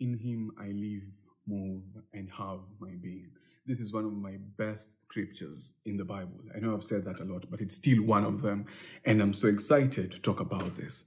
In him I live, move, and have my being. This is one of my best scriptures in the Bible. I know I've said that a lot, but it's still one of them. And I'm so excited to talk about this.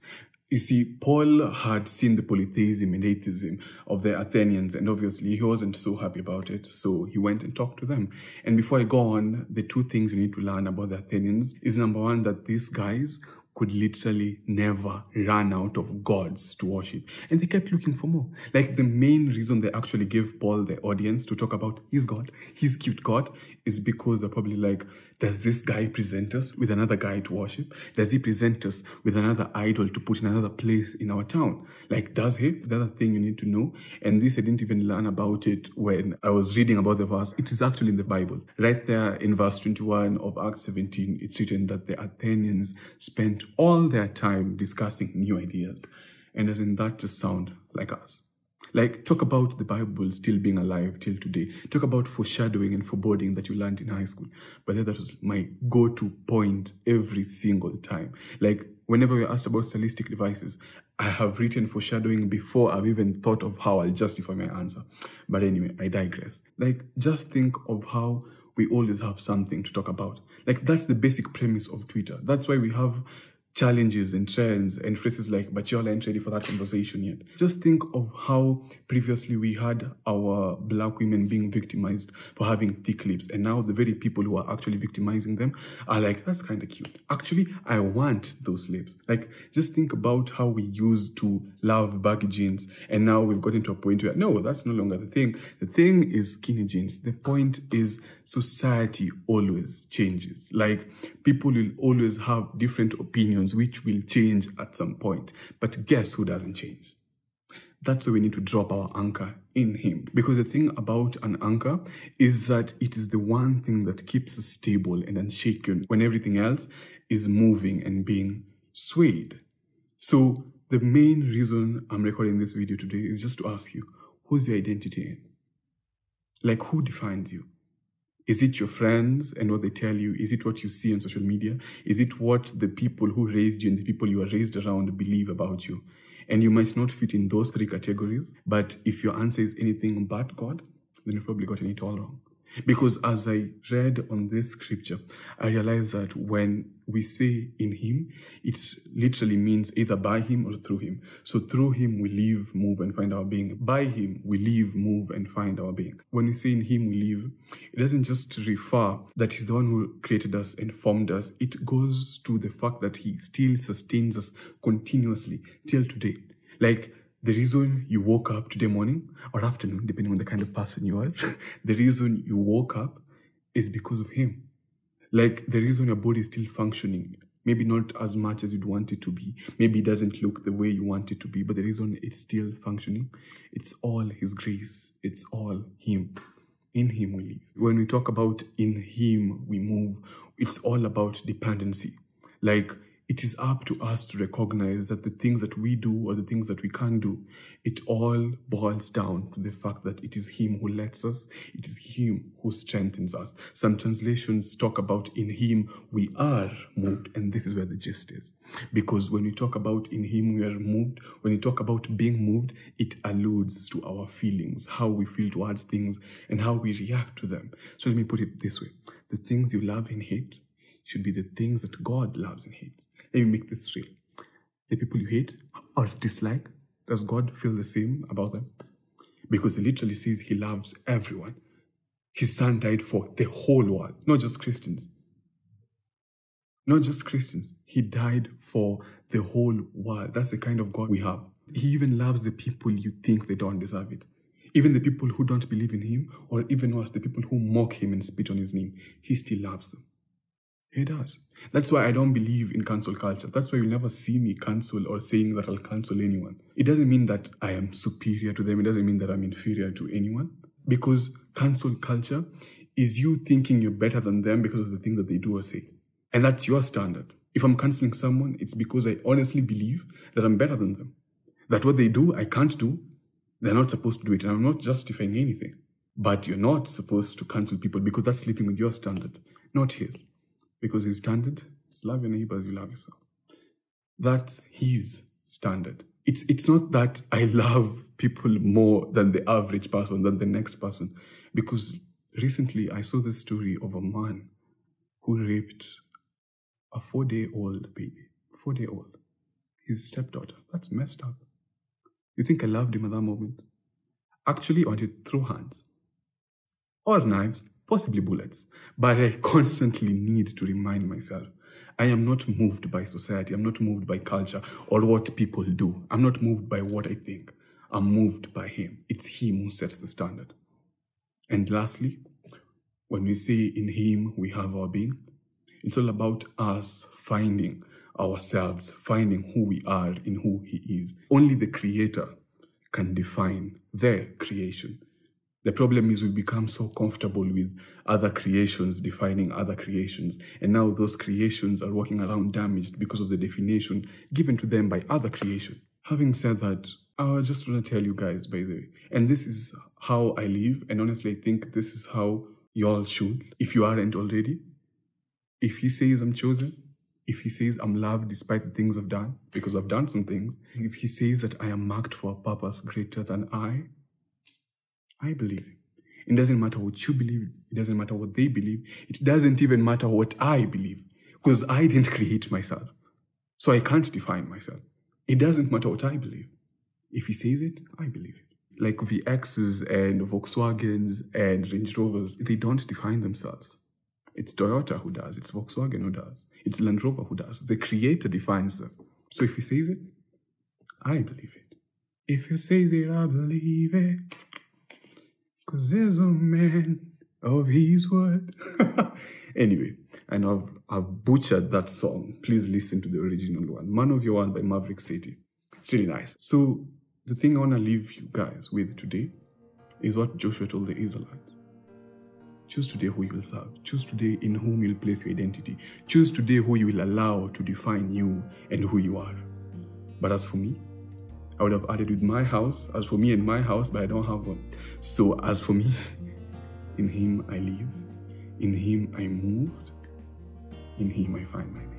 You see, Paul had seen the polytheism and atheism of the Athenians, and obviously he wasn't so happy about it, so he went and talked to them. And before I go on, the two things we need to learn about the Athenians is, number one, that these guys could literally never run out of gods to worship. And they kept looking for more. Like, the main reason they actually gave Paul the audience to talk about his God, his cute God, is because they're probably like, does this guy present us with another guy to worship? Does he present us with another idol to put in another place in our town? Like, does he? That's a thing you need to know. And this, I didn't even learn about it when I was reading about the verse. It is actually in the Bible. Right there in verse 21 of Acts 17, it's written that the Athenians spent all their time discussing new ideas. And doesn't that just sound like us? Like, talk about the Bible still being alive till today. Talk about foreshadowing and foreboding that you learned in high school. But that was my go-to point every single time. Like, whenever we're asked about stylistic devices, I have written foreshadowing before I've even thought of how I'll justify my answer. But anyway, I digress. Like, just think of how we always have something to talk about. Like, that's the basic premise of Twitter. That's why we have challenges and trends and phrases like, but y'all aren't ready for that conversation yet. Just think of how previously we had our black women being victimized for having thick lips, and now the very people who are actually victimizing them are like, that's kind of cute. Actually, I want those lips. Like, just think about how we used to love baggy jeans, and now we've gotten to a point where, no, that's no longer the thing. The thing is skinny jeans. The point is, society always changes. Like, people will always have different opinions, which will change at some point. But guess who doesn't change? That's why we need to drop our anchor in him. Because the thing about an anchor is that it is the one thing that keeps us stable and unshaken when everything else is moving and being swayed. So the main reason I'm recording this video today is just to ask you, who's your identity in? Like, who defines you? Is it your friends and what they tell you? Is it what you see on social media? Is it what the people who raised you and the people you are raised around believe about you? And you might not fit in those three categories, but if your answer is anything but God, then you've probably gotten it all wrong. Because as I read on this scripture, I realized that when we say in him, it literally means either by him or through him. So through him, we live, move, and find our being. By him, we live, move, and find our being. When we say in him we live, it doesn't just refer that he's the one who created us and formed us. It goes to the fact that he still sustains us continuously till today. Like, the reason you woke up today morning or afternoon, depending on the kind of person you are, the reason you woke up is because of him. Like, the reason your body is still functioning, maybe not as much as you'd want it to be, maybe it doesn't look the way you want it to be, but the reason it's still functioning, it's all his grace. It's all him. In him we live. When we talk about in him we move, it's all about dependency. Like, it is up to us to recognize that the things that we do or the things that we can do, it all boils down to the fact that it is him who lets us. It is him who strengthens us. Some translations talk about in him we are moved, and this is where the gist is. Because when we talk about in him we are moved, when we talk about being moved, it alludes to our feelings, how we feel towards things and how we react to them. So let me put it this way. The things you love and hate should be the things that God loves and hates. Let me make this real. The people you hate or dislike, does God feel the same about them? Because he literally says he loves everyone. His son died for the whole world, not just Christians. Not just Christians. He died for the whole world. That's the kind of God we have. He even loves the people you think they don't deserve it. Even the people who don't believe in him, or even worse, the people who mock him and spit on his name. He still loves them. He does. That's why I don't believe in cancel culture. That's why you'll never see me cancel or saying that I'll cancel anyone. It doesn't mean that I am superior to them. It doesn't mean that I'm inferior to anyone. Because cancel culture is you thinking you're better than them because of the thing that they do or say. And that's your standard. If I'm canceling someone, it's because I honestly believe that I'm better than them. That what they do, I can't do. They're not supposed to do it. And I'm not justifying anything. But you're not supposed to cancel people because that's sleeping with your standard, not his. Because his standard is love your neighbor as you love yourself. That's his standard. It's not that I love people more than the average person, than the next person. Because recently I saw the story of a man who raped a 4-day-old baby, 4-day-old, his stepdaughter. That's messed up. You think I loved him at that moment? Actually, I did throw hands or knives, possibly bullets. But I constantly need to remind myself, I am not moved by society. I'm not moved by culture or what people do. I'm not moved by what I think. I'm moved by him. It's him who sets the standard. And lastly, when we say in him we have our being, it's all about us finding ourselves, finding who we are in who he is. Only the creator can define their creation. The problem is we become so comfortable with other creations, defining other creations. And now those creations are walking around damaged because of the definition given to them by other creation. Having said that, I just want to tell you guys, by the way, and this is how I live. And honestly, I think this is how you all should, if you aren't already. If he says I'm chosen, if he says I'm loved despite the things I've done, because I've done some things, if he says that I am marked for a purpose greater than I believe. It doesn't matter what you believe. It doesn't matter what they believe. It doesn't even matter what I believe, because I didn't create myself. So I can't define myself. It doesn't matter what I believe. If he says it, I believe it. Like VXs and Volkswagens and Range Rovers, they don't define themselves. It's Toyota who does. It's Volkswagen who does. It's Land Rover who does. The creator defines them. So if he says it, I believe it. If he says it, I believe it. Because there's a man of his word. Anyway, and I've butchered that song. Please listen to the original one. Man of Your Word by Maverick City. It's really nice. So the thing I want to leave you guys with today is what Joshua told the Israelites. Choose today who you will serve. Choose today in whom you will place your identity. Choose today who you will allow to define you and who you are. But as for me, I would have added with my house, as for me and my house, but I don't have one. So as for me, in him I live, in him I moved, in him I find my name.